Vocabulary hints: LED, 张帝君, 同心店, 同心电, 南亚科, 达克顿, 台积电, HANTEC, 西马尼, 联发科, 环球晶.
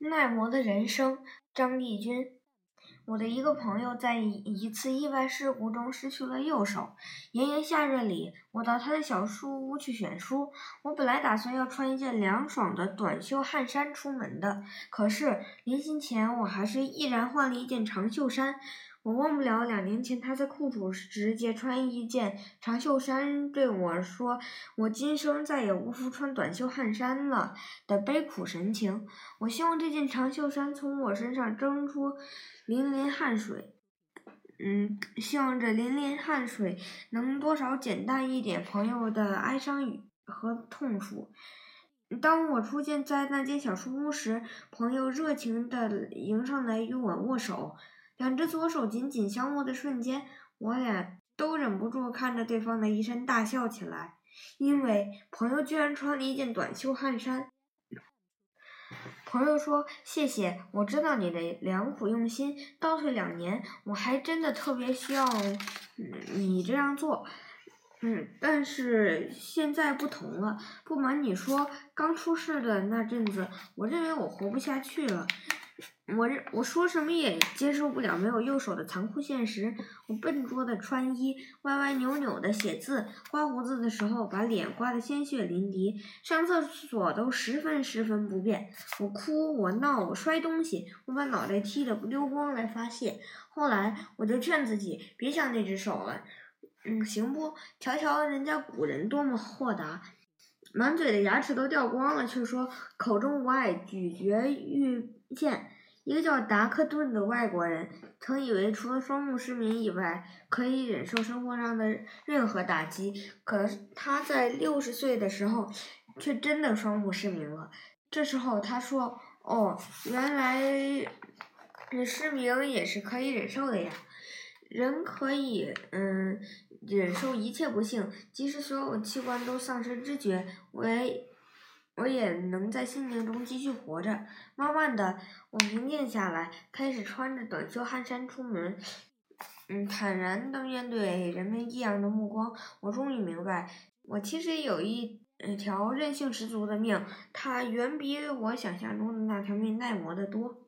耐磨的人生，张帝君。我的一个朋友在一次意外事故中失去了右手。炎炎夏日里，我到他的小书屋去选书。我本来打算要穿一件凉爽的短袖汗衫出门的，可是临行前我还是毅然换了一件长袖衫。我忘不了2年前他在酷暑时节穿一件长袖衫对我说，我今生再也无福穿短袖汗衫了的悲苦神情。我希望这件长袖衫从我身上蒸出淋淋汗水，希望这淋淋汗水能多少减淡一点朋友的哀伤与和痛楚。当我出现在那间小书屋时，朋友热情地迎上来与我握手。两只左手紧紧相握的瞬间，我俩都忍不住看着对方的衣衫大笑起来，因为朋友居然穿了一件短袖汗衫。朋友说，谢谢，我知道你的良苦用心，倒退2年，我还真的特别需要你这样做。但是现在不同了，不瞒你说，刚出事的那阵子，我认为我活不下去了。我说什么也接受不了没有右手的残酷现实。我笨拙的穿衣，歪歪扭扭的写字，刮胡子的时候把脸刮得鲜血淋漓，上厕所都十分不便。我哭，我闹，我摔东西，我把脑袋踢得不溜光来发泄。后来我就劝自己别像那只手了，行不？瞧瞧人家古人多么豁达，满嘴的牙齿都掉光了，却说口中无爱，咀嚼欲见。一个叫达克顿的外国人曾以为除了双目失明以外可以忍受生活上的任何打击，可他在60岁的时候却真的双目失明了。这时候他说，原来失明也是可以忍受的呀，人可以忍受一切不幸，即使所有器官都丧失知觉，我也能在心灵中继续活着。慢慢的，我平静下来，开始穿着短袖汗衫出门，坦然的面对人们异样的目光。我终于明白，我其实有一条韧性十足的命，它远比我想象中的那条命耐磨得多。